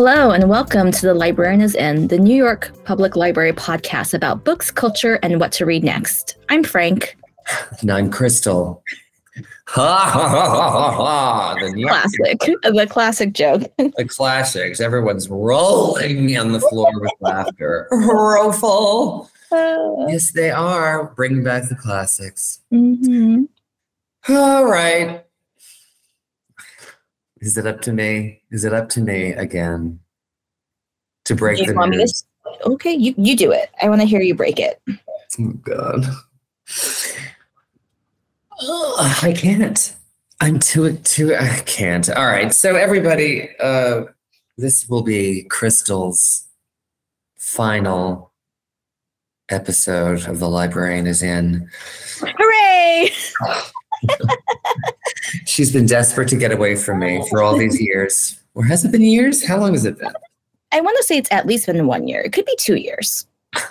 Hello and welcome to The Librarian is In, the New York Public Library podcast about books, culture, and what to read next. I'm Frank. And I'm Crystal. Ha ha ha ha ha! The classic joke. The classics. Everyone's rolling on the floor with laughter. Horrible. Yes, they are. Bring back the classics. Mm-hmm. All right. Is it up to me? Is it up to me again to break the news? Okay, you do it. I want to hear you break it. Oh, God. Oh, I can't. I'm too, I can't. All right. So everybody, this will be Crystal's final episode of The Librarian is In. Hooray! She's been desperate to get away from me for all these years. Or has it been years? How long has it been? I want to say it's at least been 1 year. It could be 2 years. I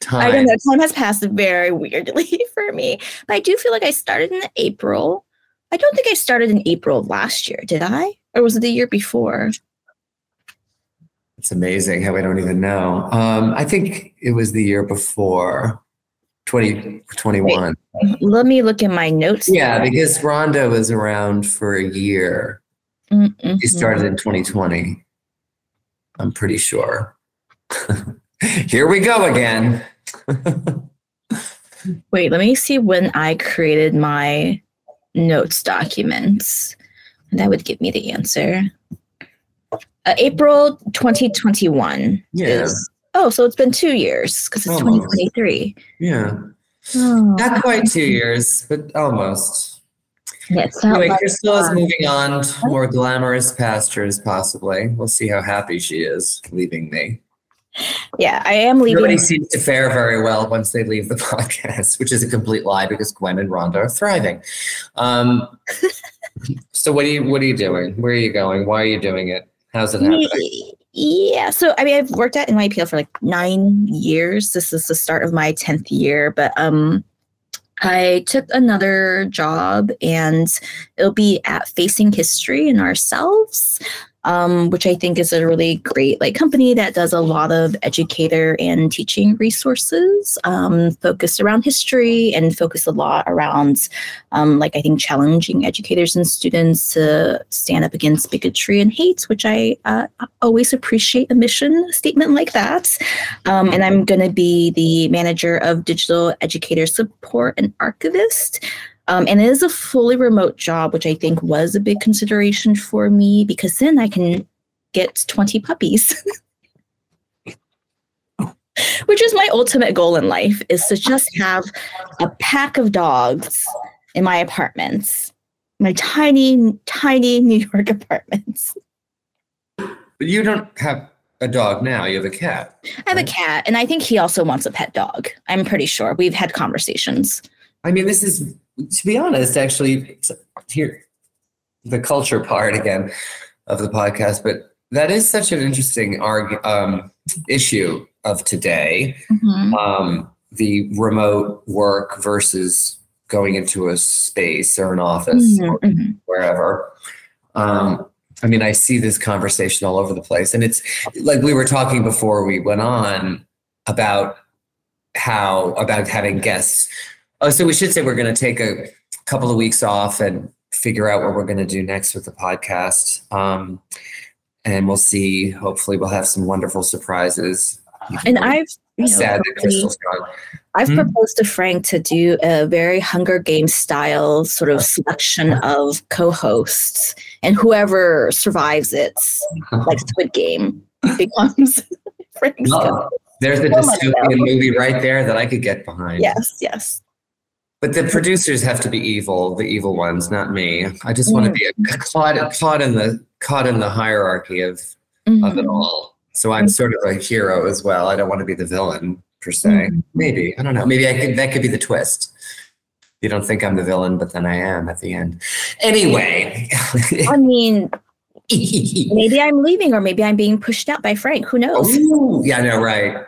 don't know. Time has passed very weirdly for me. But I do feel like I started in April. I don't think I started in April of last year, did I? Or was it the year before? It's amazing how I don't even know. I think it was the year before. 2021. Wait, let me look at my notes. Yeah, there. Because Rhonda was around for a year. Mm-hmm. She started in 2020. I'm pretty sure. Here we go again. Wait, let me see when I created my notes documents. That would give me the answer. April 2021. Yeah. Oh, so it's been 2 years because it's almost. 2023. Yeah. Oh. Not quite 2 years, but almost. Yeah, anyway, Crystal is moving on to more glamorous pastures, possibly. We'll see how happy she is leaving me. Yeah, I am leaving. Nobody seems to fare very well once they leave the podcast, which is a complete lie because Gwen and Rhonda are thriving. So what are you doing? Where are you going? Why are you doing it? How's it happening? Yeah. So, I mean, I've worked at NYPL for like 9 years. This is the start of my 10th year, but I took another job and it'll be at Facing History and Ourselves, which I think is a really great like company that does a lot of educator and teaching resources, focused around history and focused a lot around like I think challenging educators and students to stand up against bigotry and hate, which I always appreciate a mission statement like that. And I'm going to be the manager of digital educator support and archivist. And it is a fully remote job, which I think was a big consideration for me because then I can get 20 puppies, which is my ultimate goal in life, is to just have a pack of dogs in my apartments, my tiny, tiny New York apartments. But you don't have a dog now. You have a cat. I have a cat. And I think he also wants a pet dog. I'm pretty sure. We've had conversations. I mean, this is... To be honest, actually, here, the culture part again of the podcast, but that is such an interesting issue of today. Mm-hmm. The remote work versus going into a space or an office or wherever. I mean, I see this conversation all over the place. And it's like we were talking before we went on about having guests. Oh, so we should say we're going to take a couple of weeks off and figure out what we're going to do next with the podcast. And we'll see. Hopefully, we'll have some wonderful surprises. And I've proposed to Frank to do a very Hunger Games style sort of selection of co-hosts, and whoever survives it, like Squid Game, becomes Frank's co-host. There's a dystopian movie right there that I could get behind. Yes, yes. But the producers have to be evil, the evil ones, not me. I just want to be caught in the hierarchy of it all. So I'm sort of a hero as well. I don't want to be the villain per se. Mm-hmm. Maybe, I don't know. Maybe that could be the twist. You don't think I'm the villain, but then I am at the end. Anyway. I mean, maybe I'm leaving, or maybe I'm being pushed out by Frank. Who knows? Ooh, yeah, I know, right.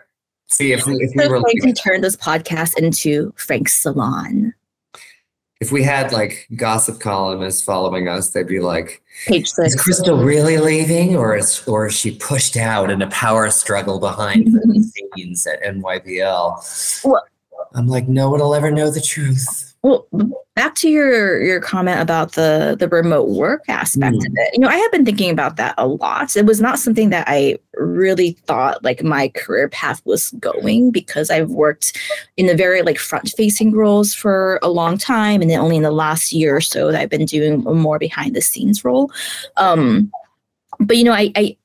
See, if we were going to turn this podcast into Frank's salon. if we had like gossip columnists following us, they'd be like, Page 6. Is Crystal really leaving, or is she pushed out in a power struggle behind the scenes at NYPL? Well, I'm like, no one will ever know the truth. Well, back to your comment about the remote work aspect of it. You know, I have been thinking about that a lot. It was not something that I really thought like my career path was going, because I've worked in the very like front facing roles for a long time. And then only in the last year or so that I've been doing a more behind the scenes role. But, you know, I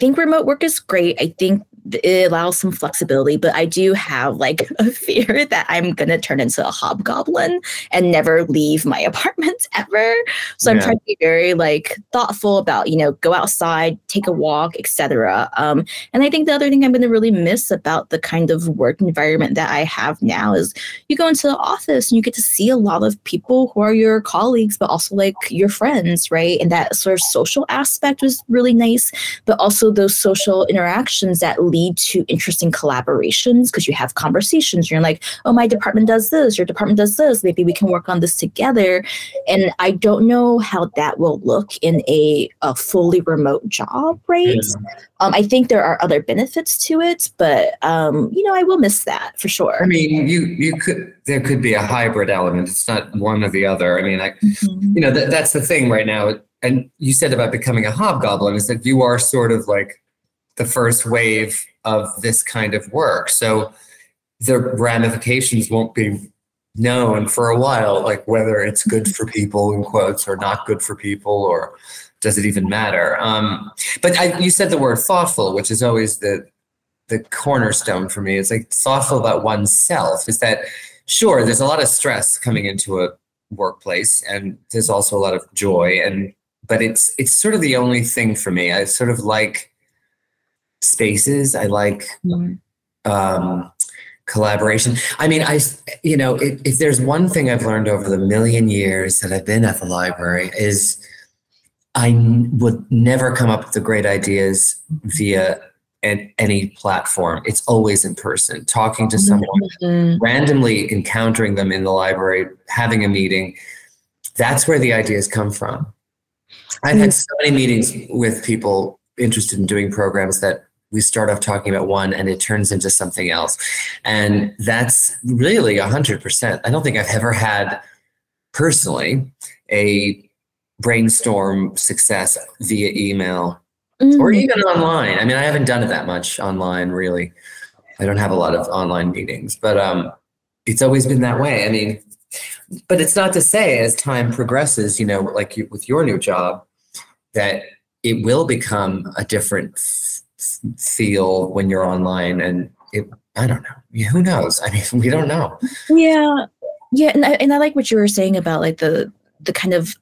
think remote work is great. I think it allows some flexibility, but I do have like a fear that I'm going to turn into a hobgoblin and never leave my apartment ever. So yeah. I'm trying to be very like thoughtful about, you know, go outside, take a walk, etc. And I think the other thing I'm going to really miss about the kind of work environment that I have now is you go into the office and you get to see a lot of people who are your colleagues, but also like your friends, right? And that sort of social aspect was really nice, but also those social interactions that lead to interesting collaborations, because you have conversations. You're like, oh, my department does this, your department does this. Maybe we can work on this together. And I don't know how that will look in a fully remote job, right? Yeah. I think there are other benefits to it, but you know, I will miss that for sure. I mean, there could be a hybrid element. It's not one or the other. I mean, you know, that's the thing right now. And you said about becoming a hobgoblin is that you are sort of like the first wave of this kind of work. So the ramifications won't be known for a while, like whether it's good for people in quotes or not good for people, or does it even matter? But you said the word thoughtful, which is always the cornerstone for me. It's like thoughtful about oneself. Is that, sure, there's a lot of stress coming into a workplace, and there's also a lot of joy, but it's sort of the only thing for me. I sort of like spaces. I like collaboration. I mean, if there's one thing I've learned over the million years that I've been at the library is I would never come up with the great ideas via any platform. It's always in person, talking to someone, randomly encountering them in the library, having a meeting. That's where the ideas come from. I've had so many meetings with people interested in doing programs that we start off talking about one and it turns into something else. And that's really 100%. I don't think I've ever had personally a brainstorm success via email or even online. I mean, I haven't done it that much online, really. I don't have a lot of online meetings, but it's always been that way. I mean, but it's not to say as time progresses, you know, like with your new job, that it will become a different feel when you're online. And I don't know. Who knows? I mean, we don't know. Yeah. Yeah. And I like what you were saying about like the kind of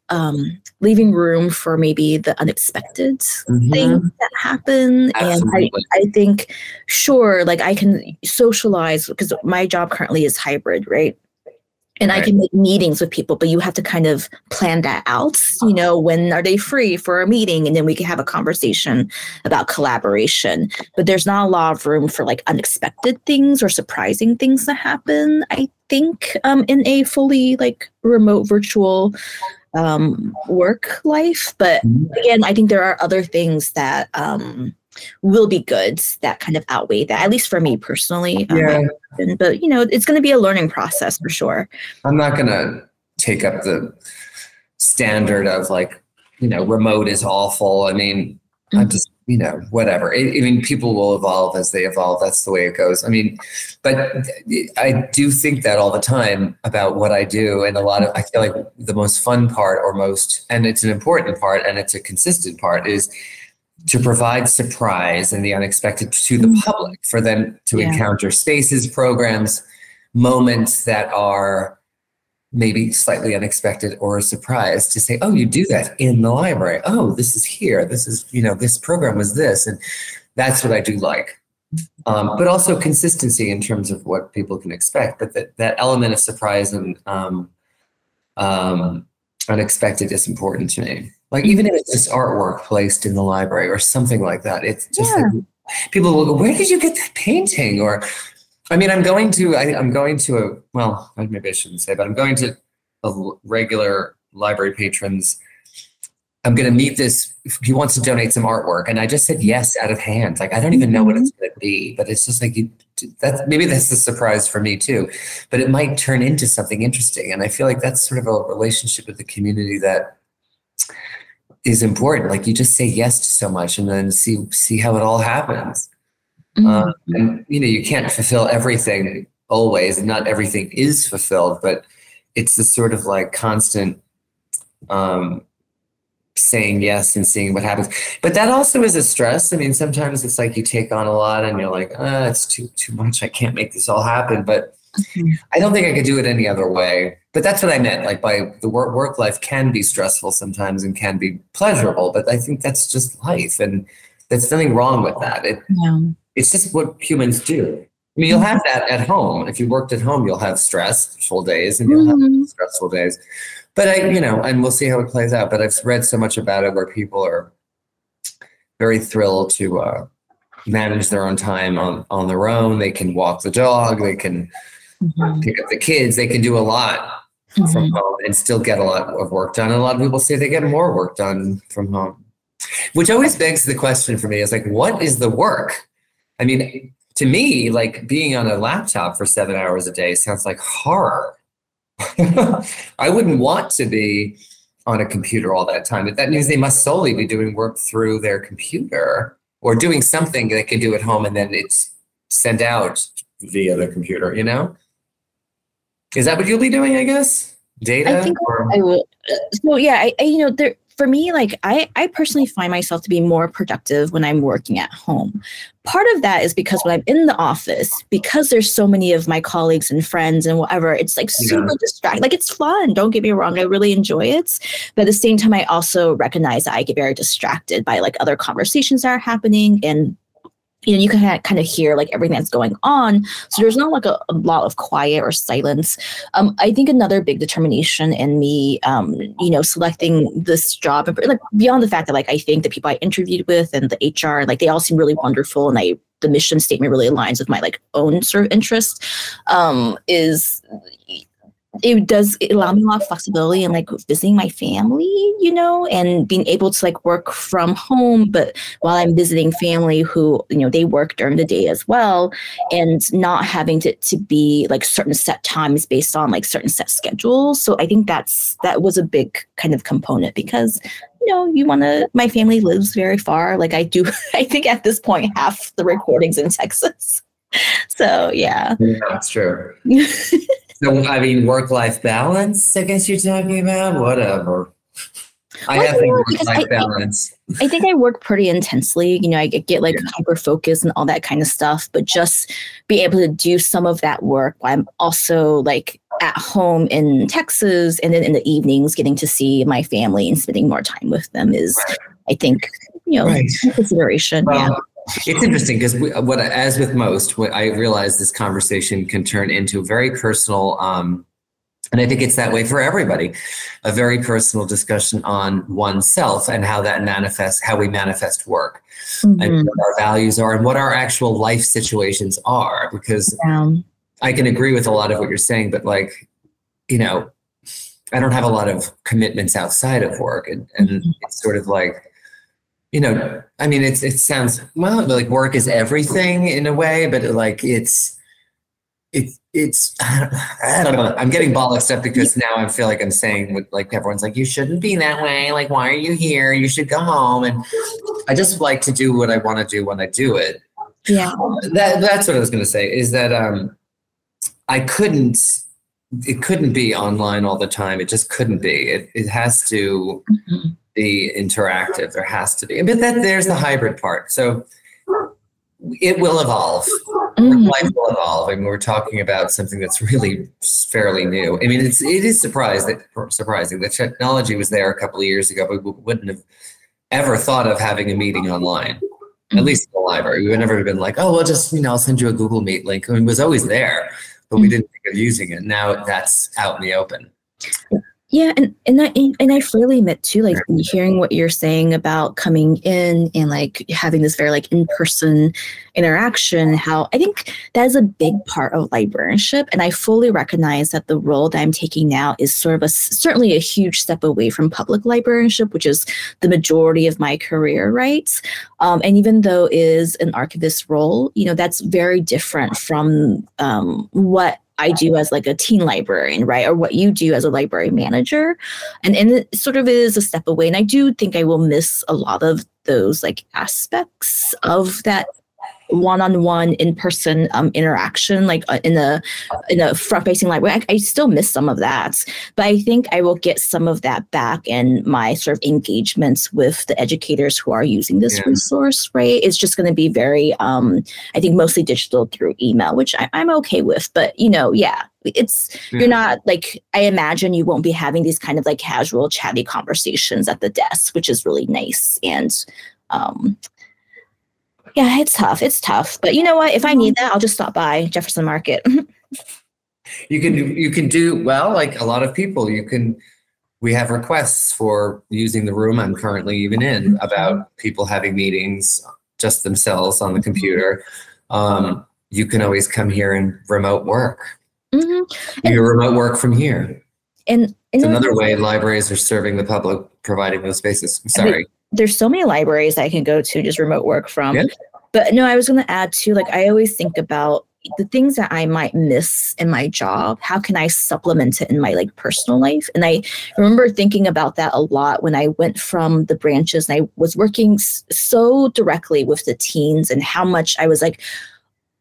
leaving room for maybe the unexpected things that happen. Absolutely. And I think, sure, like I can socialize because my job currently is hybrid, right? And right. I can make meetings with people, but you have to kind of plan that out. You know, when are they free for a meeting? And then we can have a conversation about collaboration. But there's not a lot of room for like unexpected things or surprising things to happen, I think, in a fully like remote virtual work life. But again, I think there are other things that will be good that kind of outweigh that, at least for me personally. But you know, it's going to be a learning process for sure. I'm not going to take up the standard of like, you know, remote is awful. I mean, I'm just, you know, whatever. I mean, people will evolve as they evolve. That's the way it goes. I mean, but I do think that all the time about what I do. And I feel like the most fun part and it's an important part and it's a consistent part is to provide surprise and the unexpected to the public, for them to encounter spaces, programs, moments that are maybe slightly unexpected or a surprise, to say, oh, you do that in the library. Oh, this is here. This is, you know, this program was this. And that's what I do like. But also consistency in terms of what people can expect. But that element of surprise and unexpected is important to me. Like, even if it's just artwork placed in the library or something like that, it's just like, people will go, where did you get that painting? Or, I mean, I'm going to, well, maybe I shouldn't say, but I'm going to of regular library patrons, I'm going to meet this, he wants to donate some artwork. And I just said yes out of hand. Like, I don't even know what it's going to be, but it's just like, maybe that's a surprise for me too, but it might turn into something interesting. And I feel like that's sort of a relationship with the community that is important. Like, you just say yes to so much and then see how it all happens. Mm-hmm. And, you know, you can't fulfill everything always, and not everything is fulfilled, but it's this sort of like constant, saying yes and seeing what happens. But that also is a stress. I mean, sometimes it's like you take on a lot and you're like, it's too much. I can't make this all happen. But I don't think I could do it any other way. But that's what I meant. Like, by the work life can be stressful sometimes and can be pleasurable. But I think that's just life. And there's nothing wrong with that. It's just what humans do. I mean, you'll have that at home. If you worked at home, you'll have stressful days and you'll have stressful days. But and we'll see how it plays out. But I've read so much about it where people are very thrilled to manage their own time on their own. They can walk the dog. They can pick up the kids. They can do a lot from home and still get a lot of work done. And a lot of people say they get more work done from home, which always begs the question for me is like, what is the work? I mean, to me, like being on a laptop for 7 hours a day sounds like horror. I wouldn't want to be on a computer all that time. But that means they must solely be doing work through their computer or doing something they can do at home and then it's sent out via their computer, you know? Is that what you'll be doing, I guess? Data? I think I will. So, yeah, for me, like I personally find myself to be more productive when I'm working at home. Part of that is because when I'm in the office, because there's so many of my colleagues and friends and whatever, it's like super distracting. Like, it's fun. Don't get me wrong. I really enjoy it. But at the same time, I also recognize that I get very distracted by like other conversations that are happening, and you can kind of hear like everything that's going on. So there's not like a lot of quiet or silence. I think another big determination in me, selecting this job, like beyond the fact that like I think the people I interviewed with and the HR, like they all seem really wonderful, and the mission statement really aligns with my like own sort of interest, is it does allow me a lot of flexibility and like visiting my family, and being able to like work from home, but while I'm visiting family who, they work during the day as well, and not having to be like certain set times based on like certain set schedules. So I think that was a big kind of component because, my family lives very far. Like I think at this point, half the recording's in Texas. So, yeah that's true. So, I mean, work-life balance, I guess you're talking about? Whatever. I have a work-life balance. I think I work pretty intensely. I get like hyper-focused and all that kind of stuff, but just be able to do some of that work while I'm also like at home in Texas, and then in the evenings getting to see my family and spending more time with them is, I think, consideration. Well, yeah. It's interesting because as with most, I realize this conversation can turn into very personal, and I think it's that way for everybody, a very personal discussion on oneself and how that manifests, how we manifest work, and what our values are and what our actual life situations are, because I can agree with a lot of what you're saying, but like, I don't have a lot of commitments outside of work, and it's sort of like, I mean, it sounds, well, like work is everything in a way, but like it's I don't know. I'm getting bollocks up because now I feel like I'm saying, like, everyone's like, you shouldn't be that way. Like, why are you here? You should go home. And I just like to do what I want to do when I do it. Yeah. That's what I was going to say is that it couldn't be online all the time. It just couldn't be. It has to be interactive. There has to be. But there's the hybrid part. So it will evolve. Life will evolve. I mean, we're talking about something that's really fairly new. I mean, it is surprising. The technology was there a couple of years ago, but we wouldn't have ever thought of having a meeting online, at least in the library. We would never have been like, oh, well, just, I'll send you a Google Meet link. I mean, it was always there, but we didn't think of using it. Now that's out in the open. Yeah, and I freely admit too, like hearing what you're saying about coming in and like having this very like in-person interaction, how I think that is a big part of librarianship. And I fully recognize that the role that I'm taking now is sort of certainly a huge step away from public librarianship, which is the majority of my career, right? And even though it is an archivist role, you know, that's very different from what I do as like a teen librarian, right? Or what you do as a library manager. And it sort of is a step away. And I do think I will miss a lot of those like aspects of that one-on-one in-person interaction, like in a front-facing library. I still miss some of that, but I think I will get some of that back in my sort of engagements with the educators who are using this resource, right? It's just going to be very, I think mostly digital through email, which I'm okay with, but you know, you're not like, I imagine you won't be having these kind of like casual chatty conversations at the desk, which is really nice. And, yeah, it's tough. But you know what? If I need that, I'll just stop by Jefferson Market. You can do well, like a lot of people, we have requests for using the room I'm currently even in about people having meetings just themselves on the computer. You can always come here and remote work. Mm-hmm. You remote work from here. And it's another way libraries are serving the public, providing those spaces. There's so many libraries I can go to just remote work from. Yeah. But no, I was going to add too, like I always think about the things that I might miss in my job. How can I supplement it in my like personal life? And I remember thinking about that a lot when I went from the branches and I was working so directly with the teens and how much I was like,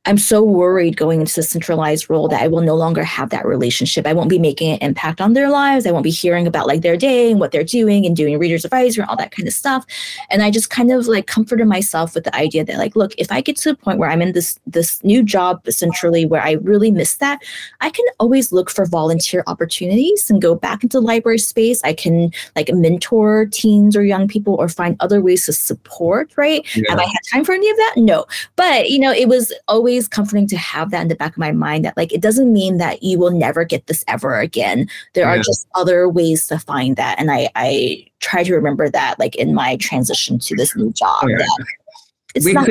I'm so worried going into the centralized role that I will no longer have that relationship. I won't be making an impact on their lives. I won't be hearing about like their day and what they're doing and doing reader's advisory and all that kind of stuff. And I just kind of like comforted myself with the idea that like, look, if I get to a point where I'm in this new job centrally where I really miss that, I can always look for volunteer opportunities and go back into the library space. I can like mentor teens or young people or find other ways to support, right? Yeah. Have I had time for any of that? No. But, you know, it was always comforting to have that in the back of my mind that like it doesn't mean that you will never get this ever again. There are just other ways to find that, and I try to remember that like in my transition to this new job. That it's like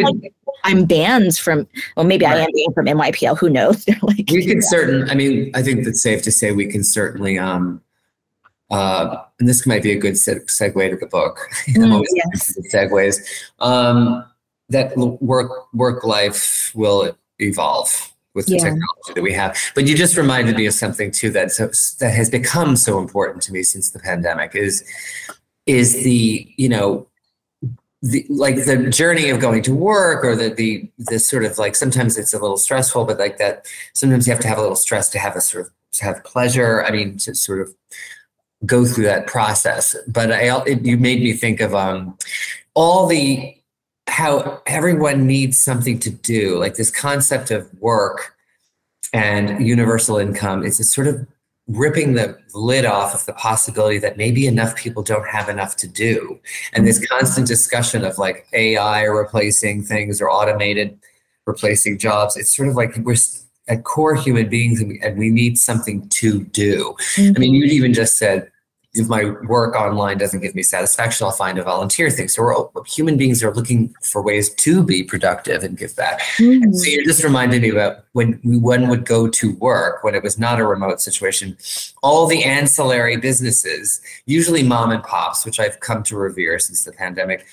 I'm banned from. Well, maybe I am banned from NYPL. Who knows? They're like we can certainly. I mean, I think that's safe to say we can certainly. And this might be a good segue to the book. I'm always segues. That work life will evolve with the technology that we have. But you just reminded me of something too that has become so important to me since the pandemic is the, you know, the, like the journey of going to work or the sort of like, sometimes it's a little stressful, but like that, sometimes you have to have a little stress to have to have pleasure. I mean, to sort of go through that process. But you made me think of how everyone needs something to do, like this concept of work and universal income is a sort of ripping the lid off of the possibility that maybe enough people don't have enough to do. And this constant discussion of like AI replacing things or automated replacing jobs, it's sort of like we're at core human beings and we need something to do. Mm-hmm. I mean, you even just said, if my work online doesn't give me satisfaction, I'll find a volunteer thing. So human beings are looking for ways to be productive and give back. Mm-hmm. And so you just reminded me about when one would go to work, when it was not a remote situation, all the ancillary businesses, usually mom and pops, which I've come to revere since the pandemic,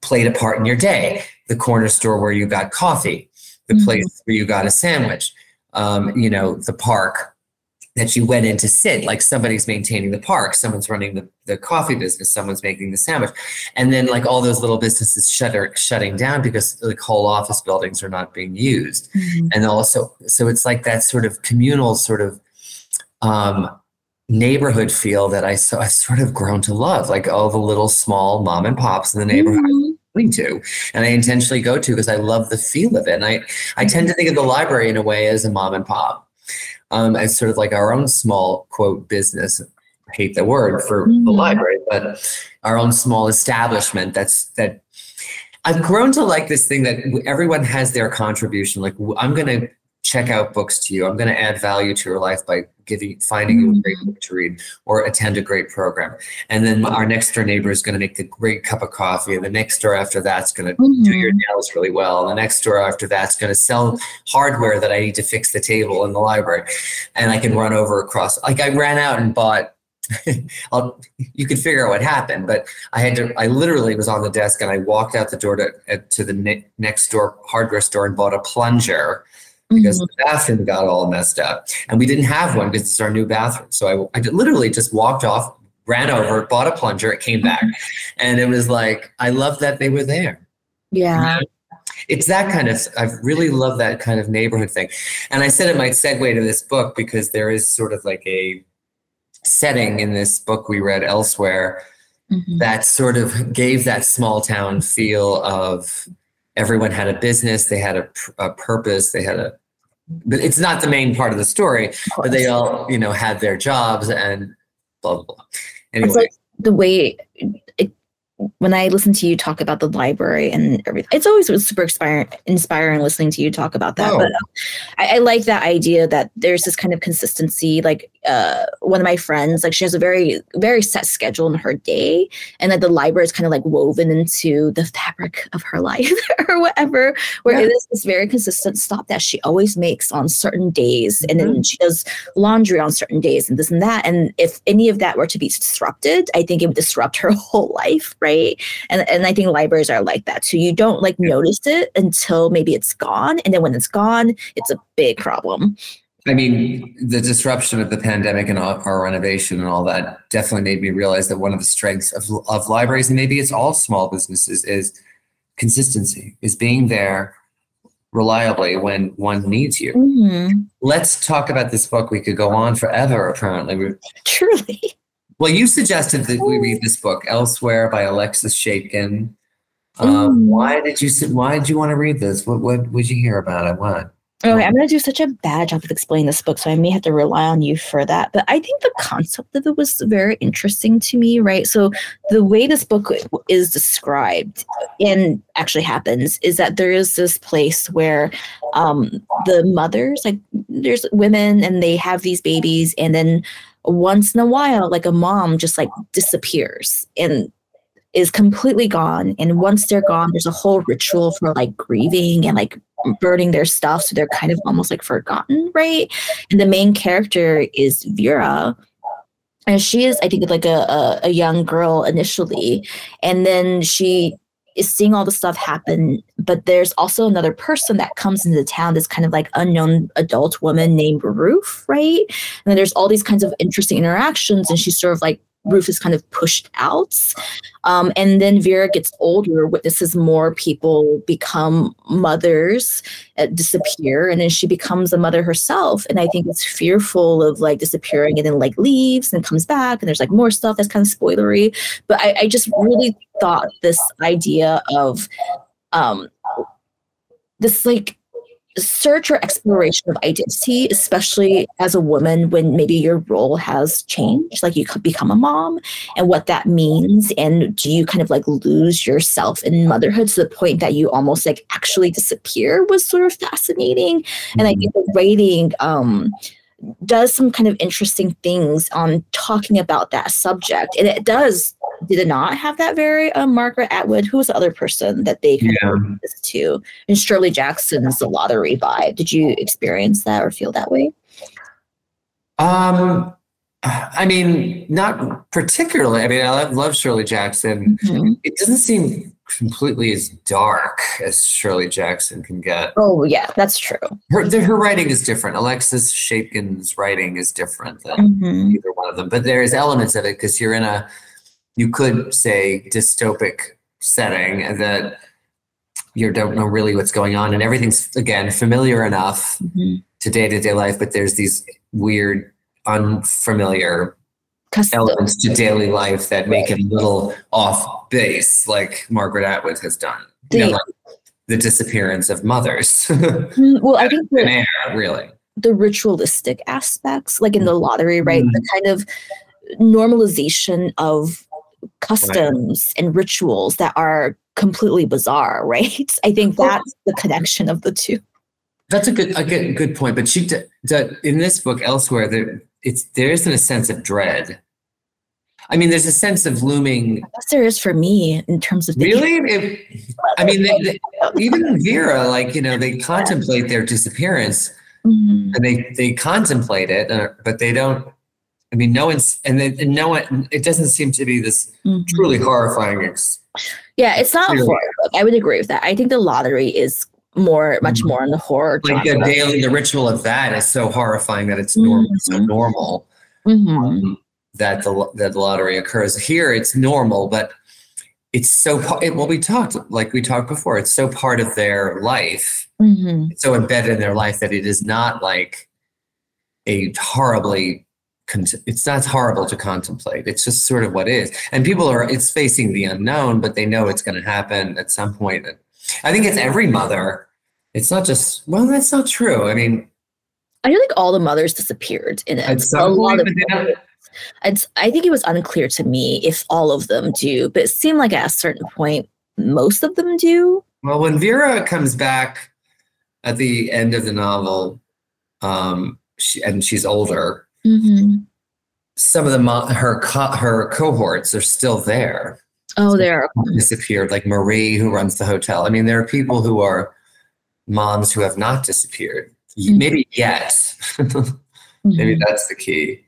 played a part in your day. The corner store where you got coffee, the place where you got a sandwich, you know, the park that you went in to sit, like somebody's maintaining the park, someone's running the coffee business, someone's making the sandwich. And then like all those little businesses shutting down because like whole office buildings are not being used. Mm-hmm. And also, so it's like that sort of communal sort of neighborhood feel that I've sort of grown to love, like all the little small mom and pops in the neighborhood. Mm-hmm. To and I intentionally go to because I love the feel of it. And I tend to think of the library in a way as a mom and pop. As sort of like our own small, quote, business, I hate the word for the library, but our own small establishment that I've grown to like this thing that everyone has their contribution. Like I'm going to check out books to you. I'm going to add value to your life by finding you a great book to read or attend a great program. And then our next door neighbor is going to make the great cup of coffee. And the next door after that's going to do your nails really well. And the next door after that's going to sell hardware that I need to fix the table in the library. And I can run over across, like I ran out and bought, you could figure out what happened, but I literally was on the desk and I walked out the door to the next door hardware store and bought a plunger because the bathroom got all messed up. And we didn't have one because it's our new bathroom. So I literally just walked off, ran over, bought a plunger, it came back. And it was like, I love that they were there. Yeah. It's that kind of, I really love that kind of neighborhood thing. And I said it might segue to this book because there is sort of like a setting in this book we read elsewhere that sort of gave that small town feel of everyone had a business, they had a purpose, they had a, but it's not the main part of the story, but they all, you know, had their jobs and blah, blah, blah. Anyway. It's like the way, when I listen to you talk about the library and everything, it's always super inspiring listening to you talk about that. Oh. But I like that idea that there's this kind of consistency. Like one of my friends, like she has a very, very set schedule in her day, and that the library is kind of like woven into the fabric of her life or whatever, where it is this very consistent stop that she always makes on certain days. And then she does laundry on certain days and this and that. And if any of that were to be disrupted, I think it would disrupt her whole life, right? And I think libraries are like that too. You don't like notice it until maybe it's gone. And then when it's gone, it's a big problem. I mean, the disruption of the pandemic and our renovation and all that definitely made me realize that one of the strengths of libraries, and maybe it's all small businesses, is consistency, is being there reliably when one needs you. Let's talk about this book. We could go on forever, apparently. Truly. Well, you suggested that we read this book, Elsewhere by Alexis Schaitkin. Why did you want to read this? What would you hear about it? What? Okay, I'm going to do such a bad job of explaining this book, so I may have to rely on you for that. But I think the concept of it was very interesting to me, right? So the way this book is described and actually happens is that there is this place where the mothers, like there's women and they have these babies, and then once in a while, like a mom just like disappears and is completely gone. And once they're gone, there's a whole ritual for like grieving and like burning their stuff. So they're kind of almost like forgotten, right? And the main character is Vera. And she is, I think, like a young girl initially. And then she is seeing all the stuff happen, but there's also another person that comes into the town, this kind of like unknown adult woman named Ruth, right? And then there's all these kinds of interesting interactions, and she's sort of like, Ruth is kind of pushed out. And then Vera gets older, witnesses more people become mothers, disappear, and then she becomes a mother herself. And I think it's fearful of like disappearing and then like leaves and comes back, and there's like more stuff that's kind of spoilery. But I just really thought this idea of this like search or exploration of identity, especially as a woman, when maybe your role has changed, like you could become a mom and what that means. And do you kind of like lose yourself in motherhood to the point that you almost like actually disappear, was sort of fascinating. And I think the writing does some kind of interesting things on talking about that subject. And it does, did it not have that very Margaret Atwood, who was the other person that they compared this to, and Shirley Jackson's The Lottery vibe. Did you experience that or feel that way? I mean, not particularly. I mean, I love Shirley Jackson. It doesn't seem completely as dark as Shirley Jackson can get. Oh, yeah, that's true. Her writing is different. Alexis Schaitkin's writing is different than either one of them. But there is elements of it because you're in a, you could say, dystopic setting that you don't know really what's going on. And everything's, again, familiar enough to day-to-day life, but there's these weird, unfamiliar elements to daily life that make it a little off base, like Margaret Atwood has done. You know, like the disappearance of mothers. Well, I think the ritualistic aspects, like in The Lottery, right? The kind of normalization of customs and rituals that are completely bizarre, right? I think that's the connection of the two. That's a good point. But she, in this book, elsewhere, there isn't a sense of dread. I mean, there's a sense of looming. I guess there is for me in terms of really. Even Vera, they contemplate their disappearance, mm-hmm. and they contemplate it, but they don't. I mean, no one's, and no one. It doesn't seem to be this mm-hmm. truly horrifying experience. Yeah, it's not a horror book. I would agree with that. I think The Lottery is much more in the horror. Like genre. The ritual of that is so horrifying that it's normal, mm-hmm. so normal mm-hmm. that the lottery occurs. Here, it's normal, but it's so. We talked before. It's so part of their life, mm-hmm. so embedded in their life that it is not like a horribly. It's not horrible to contemplate. It's just sort of what is. And people are, it's facing the unknown, but they know it's going to happen at some point. And I think it's every mother. It's not just, well, that's not true. I mean. I feel like all the mothers disappeared in it. I think it was unclear to me if all of them do, but it seemed like at a certain point, most of them do. Well, when Vera comes back at the end of the novel, and she's older, mm-hmm. some of her cohorts are still there. Oh, they're disappeared, like Marie, who runs the hotel. I mean, there are people who are moms who have not disappeared, mm-hmm. maybe yet. Mm-hmm. Maybe that's the key,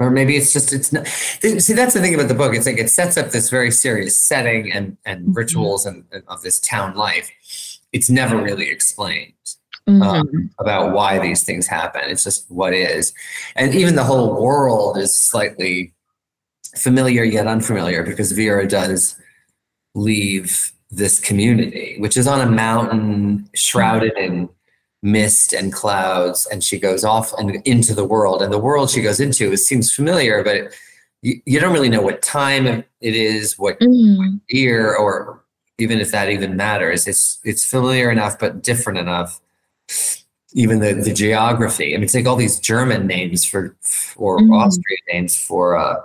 or maybe it's just it's not. See, that's the thing about the book. It's like it sets up this very serious setting and mm-hmm. rituals and of this town life. It's never really explained. Mm-hmm. About why these things happen. It's just what is. And even the whole world is slightly familiar yet unfamiliar, because Vera does leave this community, which is on a mountain shrouded in mist and clouds, and she goes off and into the world. And the world she goes into, it seems familiar, but you don't really know what time it is, what mm-hmm. year, or even if that even matters. It's familiar enough, but different enough. Even the geography. I mean, it's like all these German names for mm-hmm. Austrian names for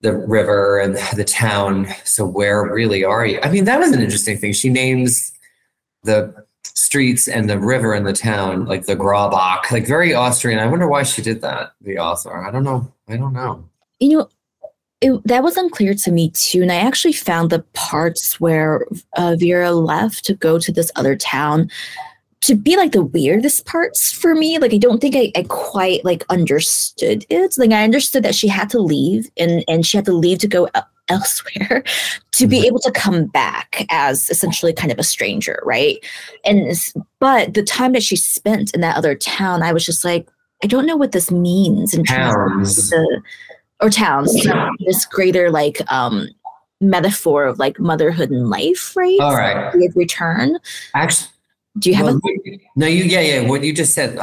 the river and the town. So where really are you? I mean, that was an interesting thing. She names the streets and the river and the town like the Graubach, like very Austrian. I wonder why she did that, the author. I don't know. You know, that was unclear to me too. And I actually found the parts where Vera left to go to this other town to be like the weirdest parts for me. Like, I don't think I quite like understood it. Like, I understood that she had to leave and she had to leave to go elsewhere to be able to come back as essentially kind of a stranger, right? But the time that she spent in that other town, I was just like, I don't know what this means in terms of towns. Yeah. This greater metaphor of like motherhood and life, right? All right. With return. Actually, do you have what you just said.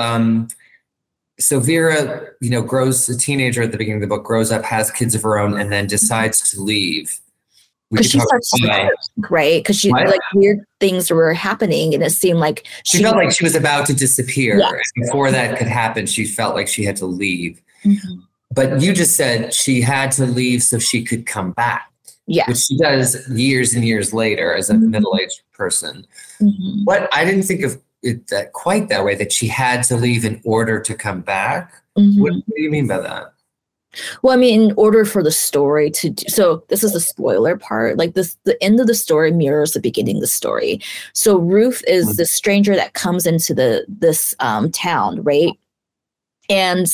So Vera, grows a teenager at the beginning of the book, grows up, has kids of her own, and then decides to leave. Because she starts to work, right? Because she weird things were happening, and it seemed like she felt like she was about to disappear. Yeah. Before that could happen, she felt like she had to leave. Mm-hmm. But you just said she had to leave so she could come back. Yeah. Which she does years and years later as a mm-hmm. middle-aged person. Mm-hmm. What I didn't think of it that quite that way, that she had to leave in order to come back. Mm-hmm. What do you mean by that? Well, I mean, in order for the story to do, so this is the spoiler part. Like this, the end of the story mirrors the beginning of the story. So Ruth is mm-hmm. the stranger that comes into this town, right? And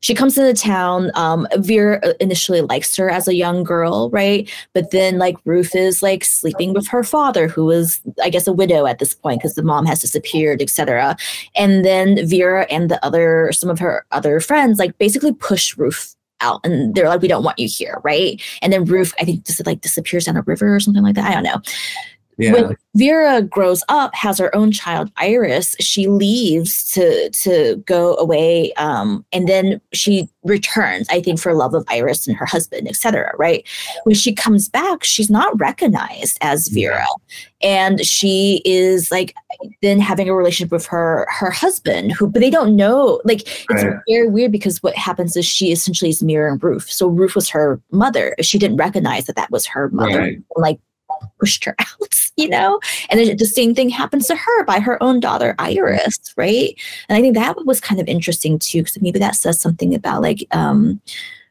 she comes into town. Vera initially likes her as a young girl, right? But then, Ruth is sleeping with her father, who is, I guess, a widow at this point because the mom has disappeared, etc. And then Vera and some of her other friends, basically push Ruth out, and they're like, "We don't want you here," right? And then Ruth, I think, just disappears down a river or something like that. I don't know. Yeah. When Vera grows up, has her own child, Iris, she leaves to go away, and then she returns, I think, for love of Iris and her husband, etc. Right? When she comes back, she's not recognized as Vera, and she is then having a relationship with her husband, but they don't know. It's very weird because what happens is she essentially is mirroring Ruth. So Ruth was her mother. She didn't recognize that was her mother. Right. pushed her out, you know? And then the same thing happens to her by her own daughter, Iris, right? And I think that was kind of interesting too, because maybe that says something about like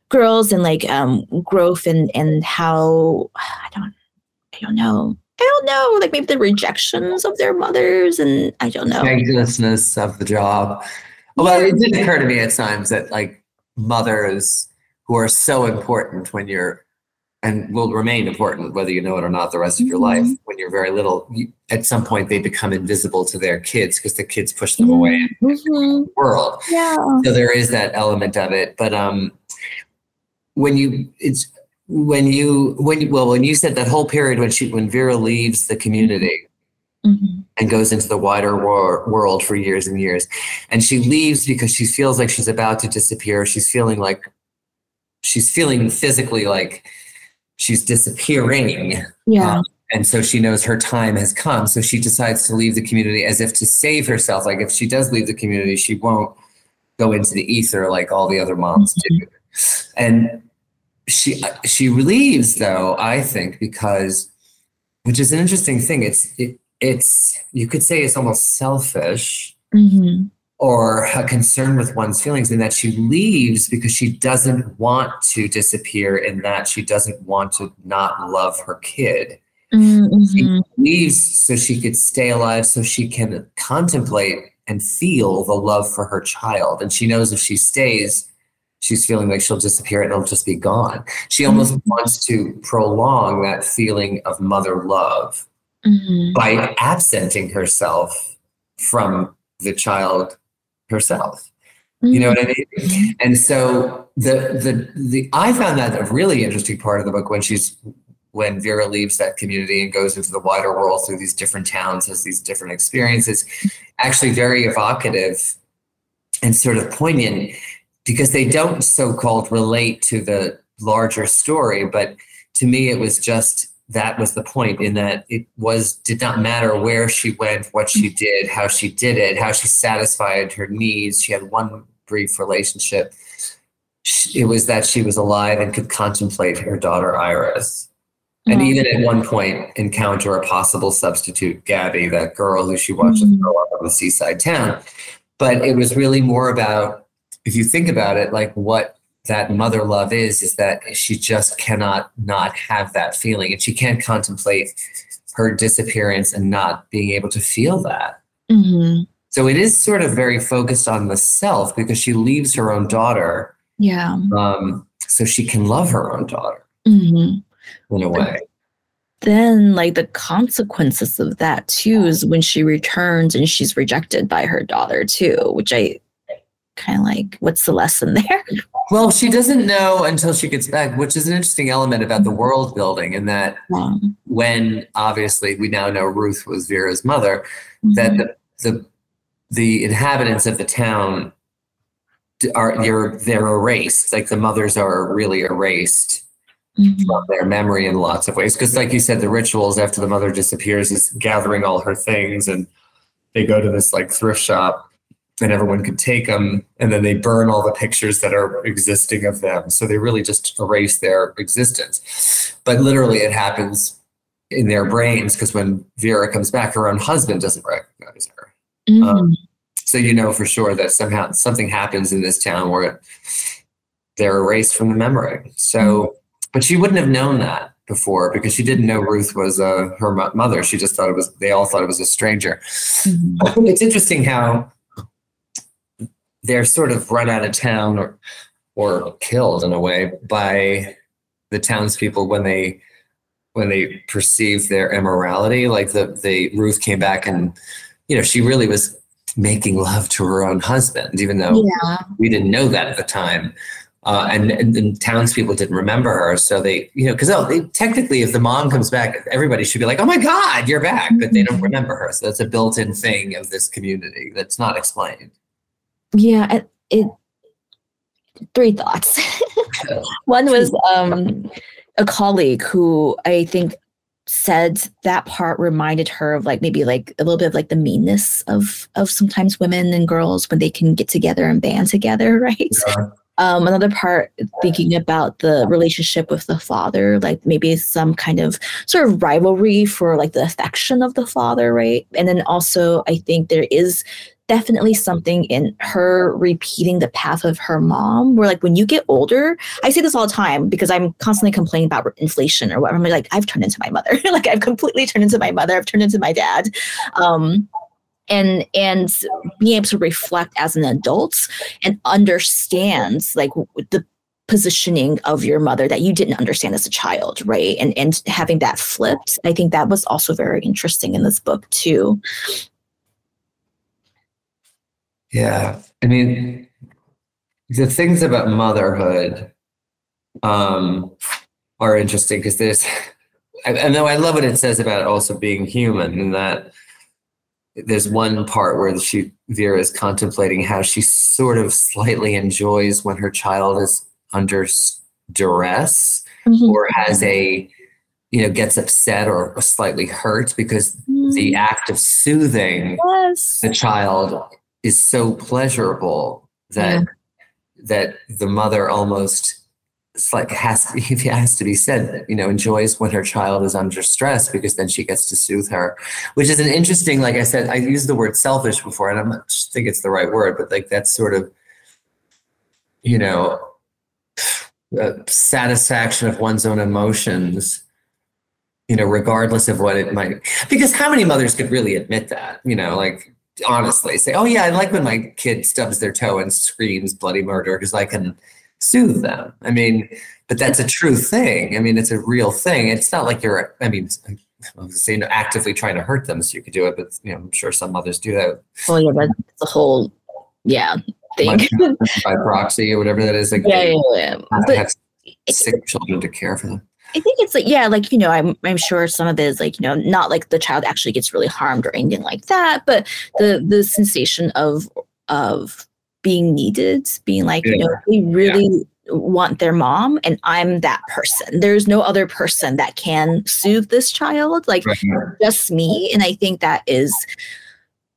girls and like growth and how, I don't know, like maybe the rejections of their mothers and I don't know. Righteousness of the job. Well, it did occur to me at times that like mothers who are so important when you're, and will remain important whether you know it or not the rest of your life, when you're very little, at some point they become invisible to their kids because the kids push them away in the world. Yeah. So there is that element of it. But when you said that whole period when Vera leaves the community and goes into the wider world for years and years, and she leaves because she feels like she's about to disappear. She's feeling physically like she's disappearing. Yeah. And so she knows her time has come. So she decides to leave the community as if to save herself. Like if she does leave the community, she won't go into the ether like all the other moms do. And she leaves though, I think, because, which is an interesting thing. It's you could say it's almost selfish or a concern with one's feelings, in that she leaves because she doesn't want to disappear, in that she doesn't want to not love her kid. She leaves so she could stay alive, so she can contemplate and feel the love for her child. And she knows if she stays, she's feeling like she'll disappear and it'll just be gone. She almost wants to prolong that feeling of mother love by absenting herself from the child herself. You know what I mean? And so the I found that a really interesting part of the book when Vera leaves that community and goes into the wider world through these different towns, has these different experiences, actually very evocative and sort of poignant, because they don't so-called relate to the larger story. But to me, it was just, that was the point, in that it was, did not matter where she went, what she did, how she did it, how she satisfied her needs. She had one brief relationship. It was that she was alive and could contemplate her daughter, Iris. And even at one point encounter a possible substitute, Gabby, that girl who she watches grow up on the seaside town. But it was really more about, if you think about it, like what that mother love is that she just cannot not have that feeling. And she can't contemplate her disappearance and not being able to feel that. So it is sort of very focused on the self, because she leaves her own daughter. Yeah. So she can love her own daughter in a way. Then like the consequences of that too is when she returns and she's rejected by her daughter too, which I kind of like, what's the lesson there? Well, she doesn't know until she gets back, which is an interesting element about the world building, in that when obviously we now know Ruth was Vera's mother, that the inhabitants of the town they're erased. Like the mothers are really erased from their memory in lots of ways, because like you said, the rituals after the mother disappears is gathering all her things, and they go to this like thrift shop and everyone could take them, and then they burn all the pictures that are existing of them. So they really just erase their existence. But literally it happens in their brains, because when Vera comes back, her own husband doesn't recognize her. So you know for sure that somehow something happens in this town where they're erased from the memory. So, but she wouldn't have known that before, because she didn't know Ruth was her mother. She just thought they all thought it was a stranger. I think it's interesting how they're sort of run out of town or killed in a way by the townspeople when they perceive their immorality. Like Ruth came back and, you know, she really was making love to her own husband, even though we didn't know that at the time. And townspeople didn't remember her. So they, you know, because technically if the mom comes back, everybody should be like, oh my God, you're back. But they don't remember her. So that's a built-in thing of this community that's not explained. Yeah, it three thoughts. One was a colleague who I think said that part reminded her of like maybe like a little bit of like the meanness of sometimes women and girls when they can get together and band together, right? Yeah. Another part, thinking about the relationship with the father, like maybe some kind of sort of rivalry for like the affection of the father, right? And then also I think there is definitely something in her repeating the path of her mom, where like when you get older, I say this all the time because I'm constantly complaining about inflation or whatever. I'm like, I've turned into my mother. Like I've completely turned into my mother. I've turned into my dad. And being able to reflect as an adult and understand like the positioning of your mother that you didn't understand as a child, right? And having that flipped, I think that was also very interesting in this book too. Yeah, I mean, the things about motherhood are interesting because there's, and though I love what it says about also being human, and that there's one part where Vera is contemplating how she sort of slightly enjoys when her child is under duress, mm-hmm. or has a, you know, gets upset or slightly hurt, because the act of soothing the child is so pleasurable that that the mother almost, it's like it has to be said that, you know, enjoys when her child is under stress, because then she gets to soothe her, which is an interesting, like I said, I used the word selfish before, and I'm not think it's the right word, but like that's sort of, you know, satisfaction of one's own emotions, you know, regardless of what it might, because how many mothers could really admit that, you know, like, honestly say, oh yeah, I like when my kid stubs their toe and screams bloody murder because I can soothe them. I mean, but that's a true thing. I mean, it's a real thing. It's not like you're, I mean, obviously actively trying to hurt them so you could do it, but you know, I'm sure some mothers do that. Well, yeah, that's the whole, yeah, thing. By proxy or whatever that is. Like, yeah. But have sick children to care for them. I think it's like, yeah, like, you know, I'm sure some of it is like, you know, not like the child actually gets really harmed or anything like that, but the sensation of being needed, being like, you know, they really want their mom, and I'm that person. There's no other person that can soothe this child, like just me. And I think that is,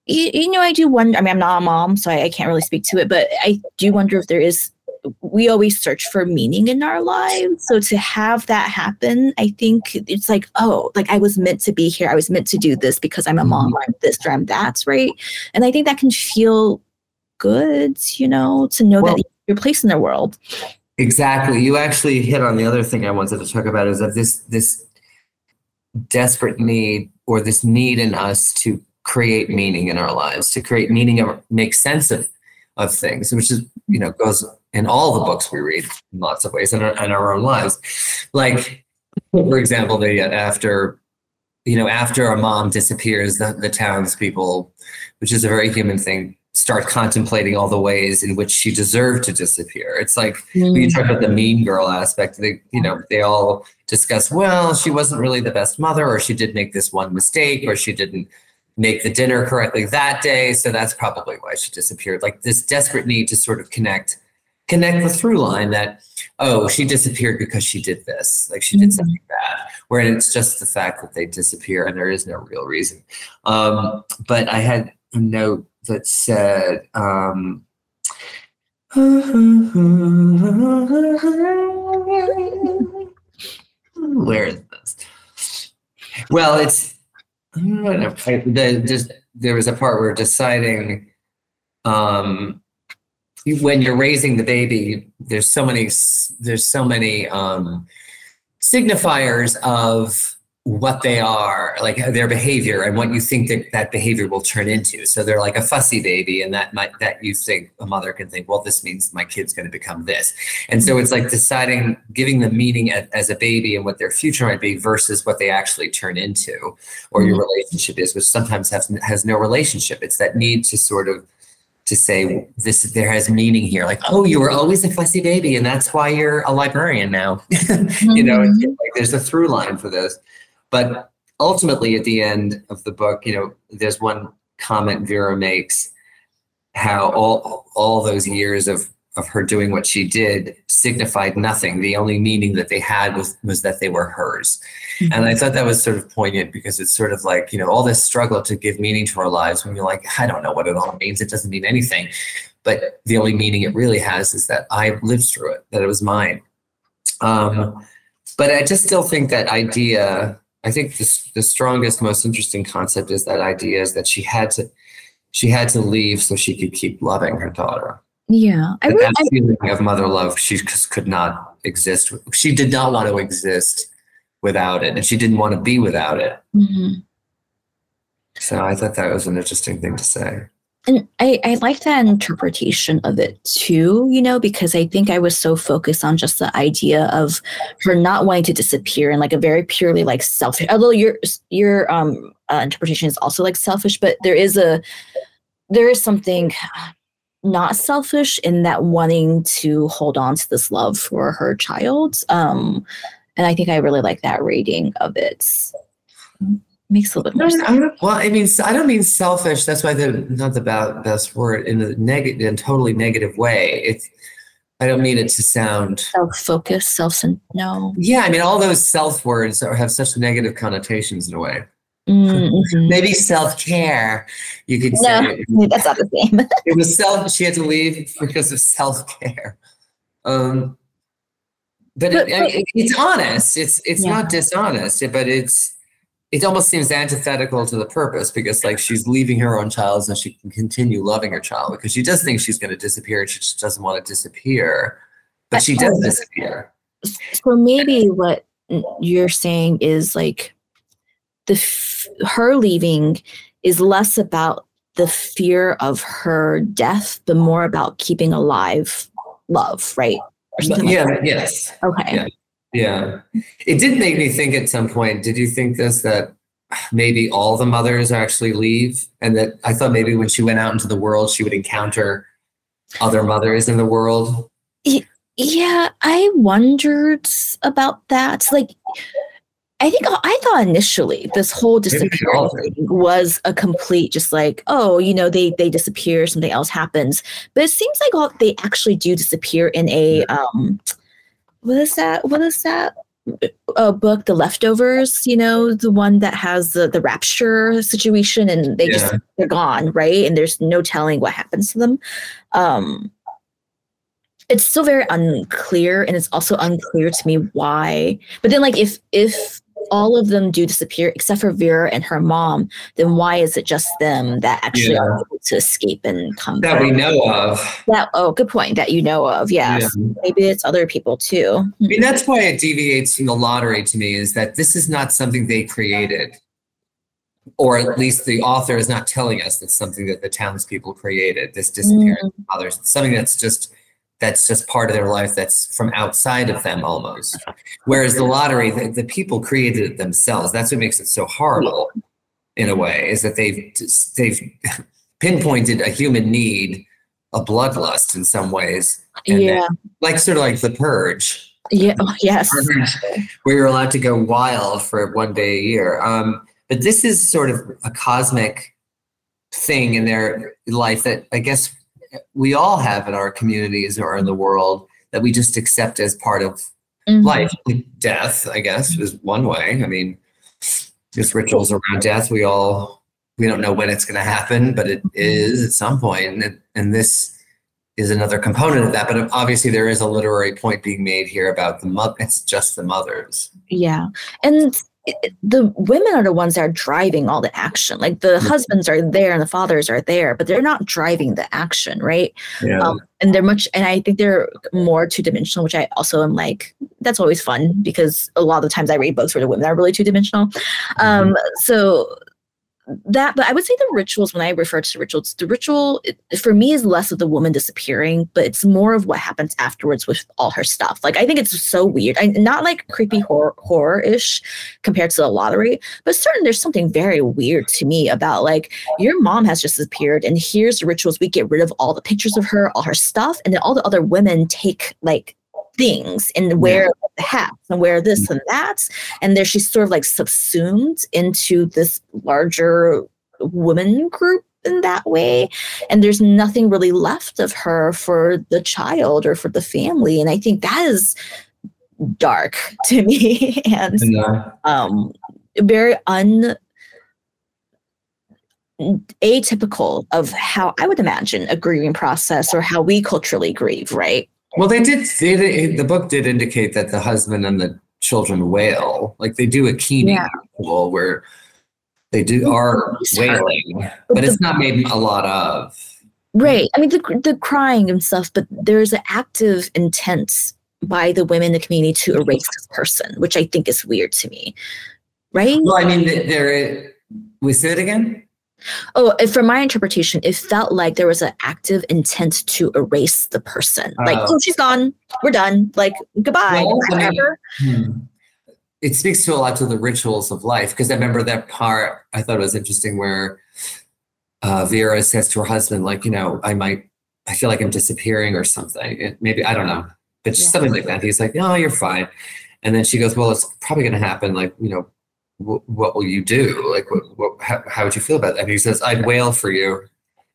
you know, I do wonder, I mean, I'm not a mom, so I can't really speak to it, but I do wonder if there is, we always search for meaning in our lives. So to have that happen, I think it's like, oh, like I was meant to be here. I was meant to do this because I'm a mom, I'm this or I'm that, right? And I think that can feel good, you know, to know that your place in the world. Exactly. You actually hit on the other thing I wanted to talk about, is that this desperate need, or this need in us to create meaning in our lives, to create meaning, make sense of things, which is, you know, goes in all the books we read in lots of ways in our own lives. Like, for example, after a mom disappears, the townspeople, which is a very human thing, start contemplating all the ways in which she deserved to disappear. It's like, when you talk about the mean girl aspect, they, you know, they all discuss, well, she wasn't really the best mother, or she did make this one mistake, or she didn't make the dinner correctly that day, so that's probably why she disappeared. Like this desperate need to sort of connect the through line that, oh, she disappeared because she did this, like she did something bad, wherein it's just the fact that they disappear and there is no real reason. But I had a note that said, where is this? Well, it's, I don't know, there was a part where deciding, when you're raising the baby, there's so many signifiers of what they are, like their behavior and what you think that behavior will turn into. So they're like a fussy baby, and that you think a mother can think, well, this means my kid's going to become this. And so it's like deciding, giving them meaning as a baby and what their future might be versus what they actually turn into, or your relationship is, which sometimes has no relationship. It's that need to sort of to say, this, there has meaning here. Like, oh, you were always a fussy baby, and that's why you're a librarian now. You know, it's like there's a through line for those. But ultimately, at the end of the book, you know, there's one comment Vera makes, how all those years of of her doing what she did signified nothing. The only meaning that they had was that they were hers. Mm-hmm. And I thought that was sort of poignant, because it's sort of like, you know, all this struggle to give meaning to our lives when you're like, I don't know what it all means. It doesn't mean anything. But the only meaning it really has is that I lived through it, that it was mine. But I just still think that idea, I think the strongest, most interesting concept is that idea is that she had to leave so she could keep loving her daughter. Yeah. That feeling of mother love, she just could not exist. She did not want to exist without it, and she didn't want to be without it. Mm-hmm. So I thought that was an interesting thing to say. And I like that interpretation of it too, you know, because I think I was so focused on just the idea of her not wanting to disappear and like a very purely like selfish, although your interpretation is also like selfish, but there is something not selfish in that wanting to hold on to this love for her child. And I think I really like that reading of it. Makes a little bit more sense. I don't mean selfish. That's why not the best word in a negative and totally negative way. I don't mean it to sound self-focused, no. Yeah, I mean all those self words have such negative connotations in a way. Mm-hmm. Maybe self-care. You could say that's not the same. It was self. She had to leave because of self-care. It's honest. It's not dishonest, but it almost seems antithetical to the purpose, because like she's leaving her own child so she can continue loving her child, because she does think she's going to disappear and she just doesn't want to disappear, but she does disappear. So maybe what you're saying is like her leaving is less about the fear of her death, but more about keeping alive love, right? Yes. Okay. Yeah. Yeah. It did make me think at some point, did you think this, that maybe all the mothers actually leave? And that I thought maybe when she went out into the world, she would encounter other mothers in the world. Yeah, I wondered about that. Like, I thought initially this whole disappearance was a complete just like, oh, you know, they disappear, something else happens. But it seems like they actually do disappear in a... What is that? A book, The Leftovers, you know, the one that has the rapture situation, and they're gone, right? And there's no telling what happens to them. It's still very unclear, and it's also unclear to me why. But then, like, if all of them do disappear except for Vera and her mom, then why is it just them that actually are able to escape and come back? That we know of. Good point. That you know of, yeah. So maybe it's other people too. I mean, that's why it deviates from The Lottery to me, is that this is not something they created, or at least the author is not telling us that's something that the townspeople created, this disappearance of others, something that's just part of their life, that's from outside of them almost. Whereas The Lottery, the people created it themselves. That's what makes it so horrible in a way, is that they've pinpointed a human need, a bloodlust in some ways. And then, sort of like The Purge. Yeah. Oh, yes. We were allowed to go wild for one day a year. But this is sort of a cosmic thing in their life that I guess we all have in our communities or in the world, that we just accept as part of life. Death, I guess, is one way. I mean, there's rituals around death. We don't know when it's going to happen, but it is at some point. And this is another component of that. But obviously there is a literary point being made here about the mother. It's just the mothers. Yeah. And the women are the ones that are driving all the action. Like the husbands are there and the fathers are there, but they're not driving the action, right? Yeah. And I think they're more two-dimensional, which I also am like, that's always fun, because a lot of the times I read books where the women are really two-dimensional. But I would say the rituals, when I refer to rituals, the ritual for me is less of the woman disappearing, but it's more of what happens afterwards with all her stuff. Like, I think it's so weird. Not like creepy horror-ish compared to The Lottery, but there's something very weird to me about like, your mom has just disappeared, and here's the rituals. We get rid of all the pictures of her, all her stuff, and then all the other women take like things and wear the hats and wear this and that, and there she's sort of like subsumed into this larger woman group in that way. And there's nothing really left of her for the child or for the family. And I think that is dark to me and very atypical of how I would imagine a grieving process or how we culturally grieve, right? Well, they did. The book did indicate that the husband and the children wail. Like they do a keening ritual where they are wailing, but it's not made a lot of. Right. I mean, the crying and stuff, but there's an active intent by the women in the community to erase this person, which I think is weird to me. Right. Well, I mean, we say it again. Oh, from my interpretation, it felt like there was an active intent to erase the person. Like, oh, she's gone. We're done. Like, goodbye. Well, it speaks to a lot of the rituals of life, because I remember that part I thought it was interesting where Vera says to her husband, like, you know, I feel like I'm disappearing or something. Maybe, I don't know. But just something like that. He's like, no, you're fine. And then she goes, well, it's probably going to happen. Like, you know, what will you do? Like, how would you feel about that? And he says, I'd wail for you.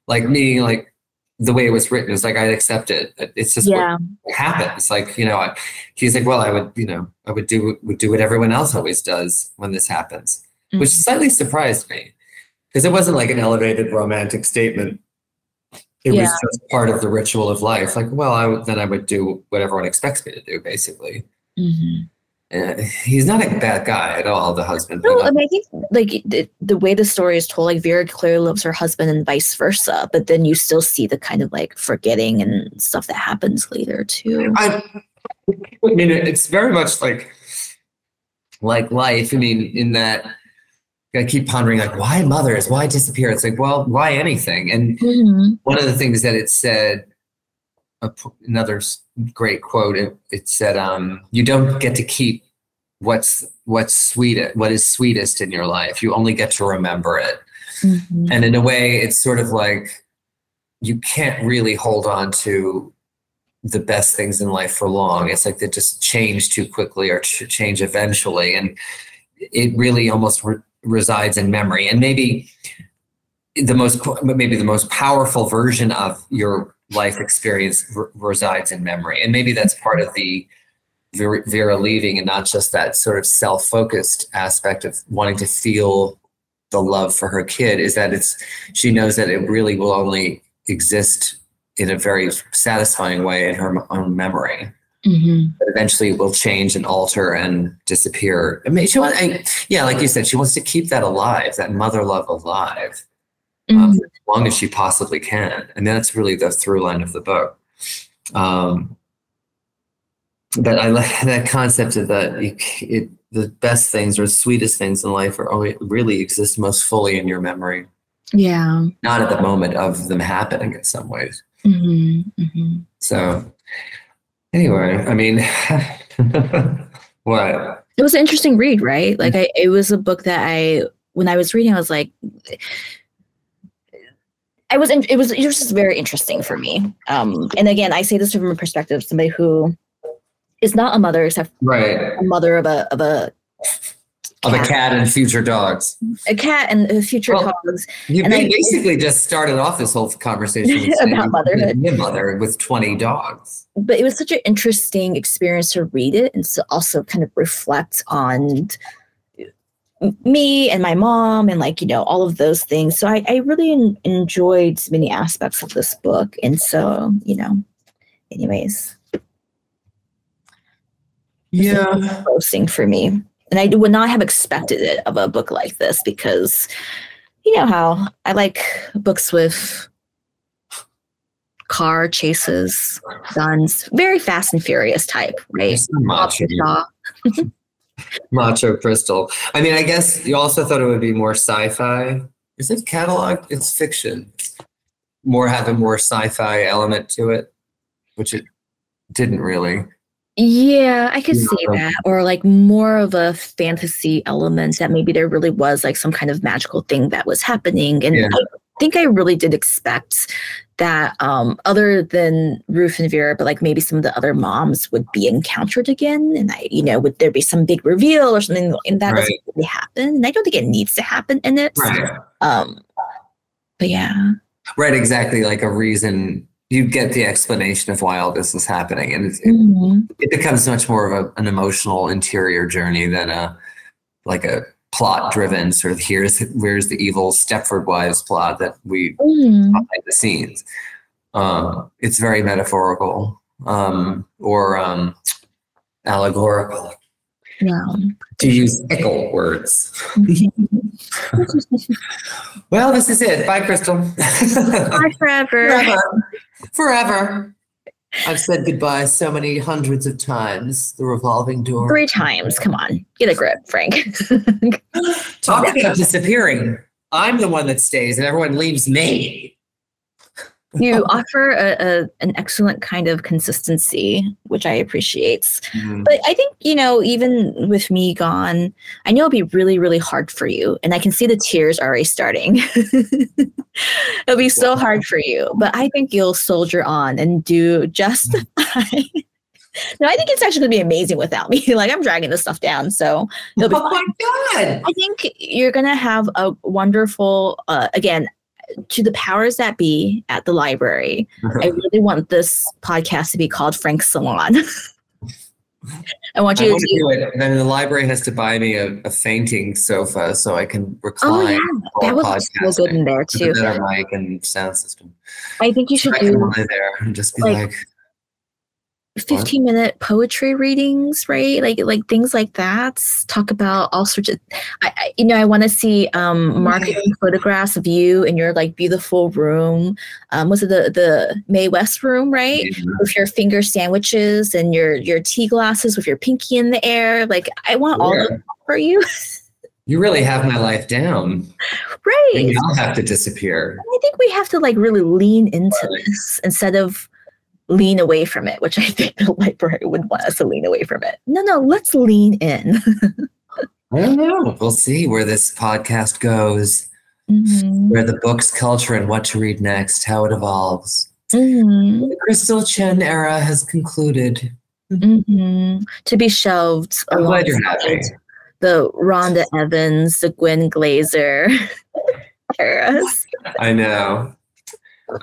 Like, meaning, like, the way it was written is like, I'd accept it. It's just what happens. Like, you know, he's like, well, I would do what everyone else always does when this happens, which slightly surprised me because it wasn't like an elevated romantic statement. It was just part of the ritual of life. Like, well, I would do what everyone expects me to do, basically. Mm-hmm. He's not a bad guy at all, the husband. No, I mean, I think like the way the story is told, like Vera clearly loves her husband and vice versa, but then you still see the kind of like forgetting and stuff that happens later too. I mean, it's very much like life. I mean, in that I keep pondering like why mothers, why disappear? It's like, well, why anything? And one of the things that it said, another great quote, it said, you don't get to keep what is sweetest in your life. You only get to remember it. Mm-hmm. And in a way, it's sort of like you can't really hold on to the best things in life for long. It's like they just change too quickly or change eventually. And it really almost resides in memory. And maybe the most powerful version of your life experience resides in memory. And maybe that's part of the Vera leaving and not just that sort of self-focused aspect of wanting to feel the love for her kid, is that she knows that it really will only exist in a very satisfying way in her own memory. Mm-hmm. But eventually it will change and alter and disappear. I mean, like you said, she wants to keep that alive, that mother love alive. Mm-hmm. As long as she possibly can. And that's really the through line of the book. But I like that concept of the best things or sweetest things in life are only really exist most fully in your memory. Yeah. Not at the moment of them happening in some ways. Mm-hmm. Mm-hmm. So anyway, I mean, what? It was an interesting read, right? Like it was a book that when I was reading, I was like, it was just very interesting for me. And again, I say this from a perspective of somebody who is not a mother, except a mother of a cat and future dogs. A cat and future dogs. You and basically just started off this whole conversation about motherhood. You're a mother with 20 dogs. But it was such an interesting experience to read it and to also kind of reflect on me and my mom and like, you know, all of those things. So I really enjoyed many aspects of this book. And so, you know, anyways. Yeah. Posting for me. And I would not have expected it of a book like this because you know how I like books with car chases, guns, very Fast and Furious type, right? Macho Crystal. I mean, I guess you also thought it would be more sci-fi. Is it cataloged? It's fiction. Have a more sci-fi element to it, which it didn't really. Yeah, I could see that. Or like more of a fantasy element that maybe there really was like some kind of magical thing that was happening. And I think I really did expect that other than Ruth and Vera, but like maybe some of the other moms would be encountered again. And would there be some big reveal or something? And that doesn't really happen. And I don't think it needs to happen in it. Right. But yeah. Right, exactly. Like a reason, you get the explanation of why all this is happening. And it becomes much more of an emotional interior journey than a plot driven sort of where's the evil Stepford Wives plot that we behind the scenes. It's very metaphorical or allegorical. Wow. To use Pickle words. Well, this is it. Bye, Crystal. Bye forever. I've said goodbye so many hundreds of times. The revolving door. 3 times. Come on. Get a grip, Frank. Talk about disappearing. I'm the one that stays and everyone leaves me. You offer an excellent kind of consistency, which I appreciate. Mm-hmm. But I think, even with me gone, I know it'll be really, really hard for you. And I can see the tears already starting. It'll be so hard for you. But I think you'll soldier on and do just fine. No, I think it's actually going to be amazing without me. Like, I'm dragging this stuff down. So it'll be my God. I think you're going to have a wonderful, again, to the powers that be at the library, I really want this podcast to be called Frank's Salon. I want you to do it. And then the library has to buy me a fainting sofa so I can recline. Oh, yeah. That was so good in there, too. With a better mic and sound system. I think you should lie there and just be like 15-minute poetry readings, right? Like things like that. Talk about all sorts of. I want to see marketing photographs of you in your beautiful room. Was it the Mae West room, right? Mm-hmm. With your finger sandwiches and your tea glasses with your pinky in the air. Like, I want all of them for you. You really have my life down. Right. And you don't have to disappear. I think we have to really lean into this instead of lean away from it, which I think the library would want us to lean away from it. No, let's lean in. I don't know. We'll see where this podcast goes, where the books, culture, and what to read next, how it evolves. Mm-hmm. The Crystal Chen era has concluded. Mm-hmm. To be shelved. I'm glad you're happy. The Rhonda Evans, the Gwen Glazer eras. I know.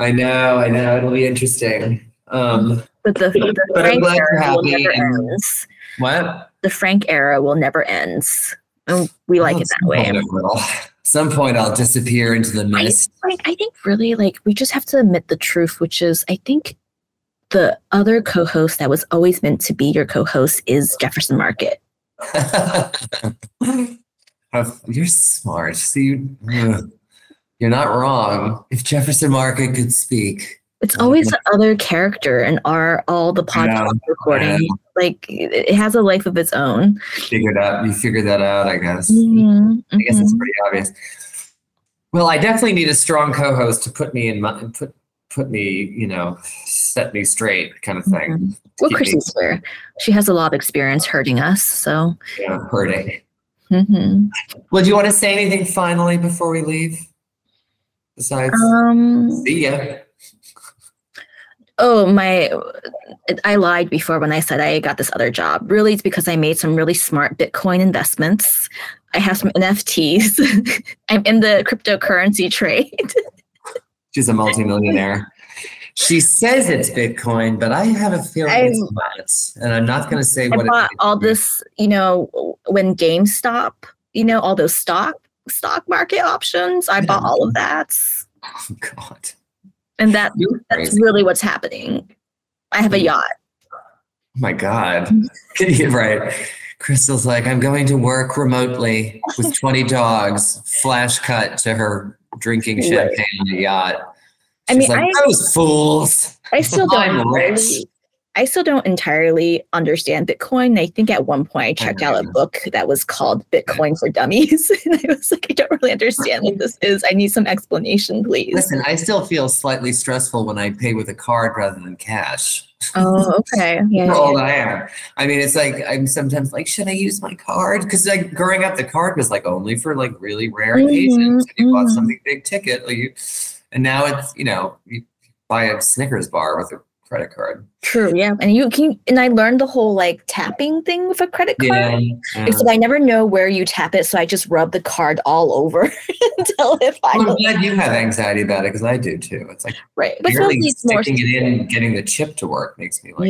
It'll be interesting. But the Frank era will never end. What? The Frank era will never end. And we like it that way. At some point I'll disappear into the mist. I think really we just have to admit the truth, which is I think the other co-host that was always meant to be your co-host is Jefferson Market. You're smart. See, you're not wrong. If Jefferson Market could speak. It's always the other character in all the podcast recording. It has a life of its own. You figured that out, I guess. Mm-hmm. I guess it's pretty obvious. Well, I definitely need a strong co-host to put me in my set me straight kind of thing. Mm-hmm. Well, Chrissy's fair. She has a lot of experience hurting us, so. Yeah, hurting. Mm-hmm. Well, do you want to say anything finally before we leave? Besides, see ya. Oh, I lied before when I said I got this other job. Really, it's because I made some really smart Bitcoin investments. I have some NFTs. I'm in the cryptocurrency trade. She's a multimillionaire. She says it's Bitcoin, but I have a feeling it's not. And I'm not going to say what it is. I bought all this, when GameStop, all those stock market options. I bought all of that. Oh, God. And that's really what's happening. I have a yacht. Oh my God. Right. Crystal's like, I'm going to work remotely with 20 dogs. Flash cut to her drinking champagne on a yacht. She's those fools. I still don't entirely understand Bitcoin. I think at one point I checked out a book that was called Bitcoin for Dummies. And I was like, I don't really understand what this is. I need some explanation, please. Listen, I still feel slightly stressful when I pay with a card rather than cash. Oh, okay. Yeah. I am. I mean, it's like, I'm sometimes like, should I use my card? Because growing up, the card was only for really rare occasions. If you bought something big ticket, and now it's, you buy a Snickers bar with a credit card. True, yeah. And you can, and I learned the whole like tapping thing with a credit card. Yeah. Except I never know where you tap it, so I just rub the card all over until if I. Well, I'm glad you have anxiety about it because I do too. It's like right, but really sticking it in and getting the chip to work makes me like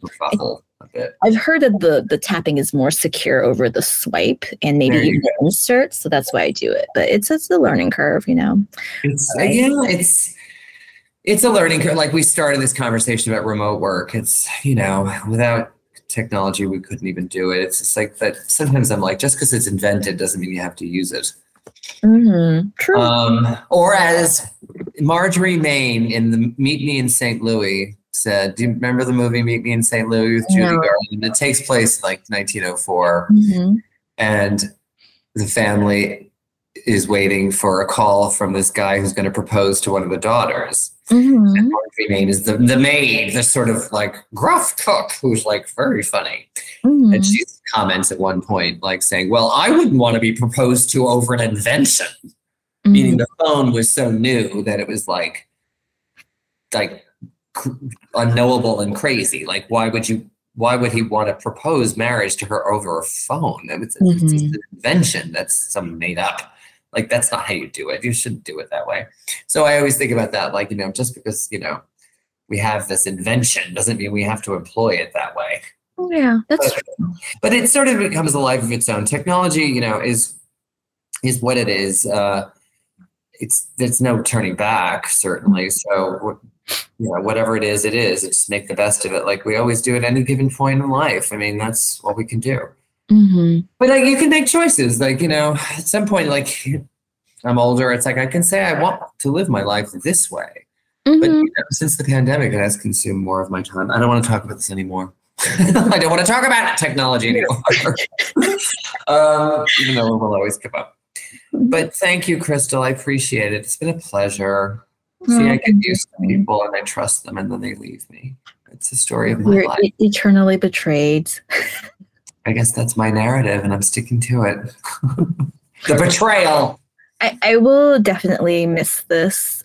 befuddled a bit. I've heard that the tapping is more secure over the swipe and maybe even the insert, so that's why I do it. But it's a learning curve, you know. It's It's a learning curve. Like we started this conversation about remote work. It's, you know, without technology, we couldn't even do it. It's just like that. Sometimes I'm like, just because it's invented doesn't mean you have to use it. Mm-hmm. True. Or as Marjorie Main in the Meet Me in St. Louis said, do you remember the movie Meet Me in St. Louis with Judy Garland? It takes place in like 1904 and the family is waiting for a call from this guy who's going to propose to one of the daughters. Mm-hmm. And Marjorie Main is the maid, the sort of like gruff cook who's like very funny. Mm-hmm. And she comments at one point, like saying, well, I wouldn't want to be proposed to over an invention. Mm-hmm. Meaning the phone was so new that it was like unknowable and crazy. Like, why would he want to propose marriage to her over a phone? It's just an invention that's some made up. Like, that's not how you do it. You shouldn't do it that way. So I always think about that. Like, you know, just because, you know, we have this invention doesn't mean we have to employ it that way. Yeah, that's true. But it sort of becomes a life of its own. Technology, you know, is what it is. There's no turning back, certainly. So, you know, whatever it is. Just make the best of it. Like we always do at any given point in life. I mean, that's what we can do. Mm-hmm. But like, you can make choices. Like, you know, at some point, like I'm older, it's like I can say I want to live my life this way. Mm-hmm. But you know, since the pandemic, it has consumed more of my time. I don't want to talk about this anymore. I don't want to talk about technology anymore. Even though it will always come up. But thank you, Crystal. I appreciate it. It's been a pleasure. See, I get used to people and I trust them and then they leave me. It's the story of my life. You're eternally betrayed. I guess that's my narrative, and I'm sticking to it. The betrayal. I will definitely miss this.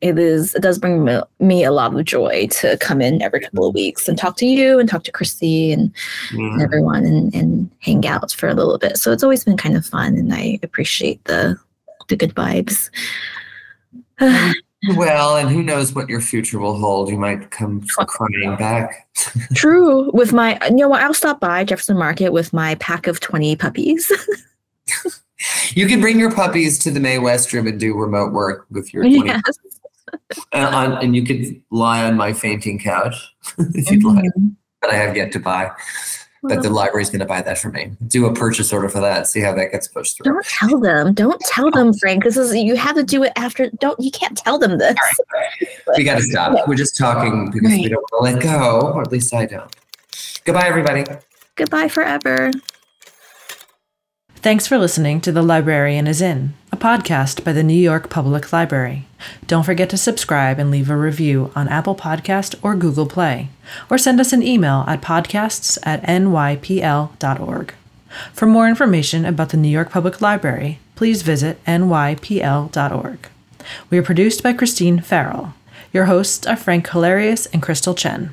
It does bring me a lot of joy to come in every couple of weeks and talk to you and talk to Christy and everyone and hang out for a little bit. So it's always been kind of fun, and I appreciate the good vibes. Well, and who knows what your future will hold. You might come crying back. True. With my, you know what, I'll stop by Jefferson Market with my pack of 20 puppies. You can bring your puppies to the Mae West room and do remote work with your 20 puppies. And you could lie on my fainting couch if you'd like. But I have yet to buy. But the library's going to buy that for me. Do a purchase order for that. See how that gets pushed through. Don't tell them. Don't tell them, Frank. This is, you have to do it after. You can't tell them this. All right. But, we got to stop. Yeah. We're just talking because we don't want to let go. Or at least I don't. Goodbye, everybody. Goodbye forever. Thanks for listening to The Librarian Is In, a podcast by the New York Public Library. Don't forget to subscribe and leave a review on Apple Podcast or Google Play, or send us an email at podcasts@nypl.org. For more information about the New York Public Library, please visit nypl.org. We are produced by Christine Farrell. Your hosts are Frank Hilarious and Crystal Chen.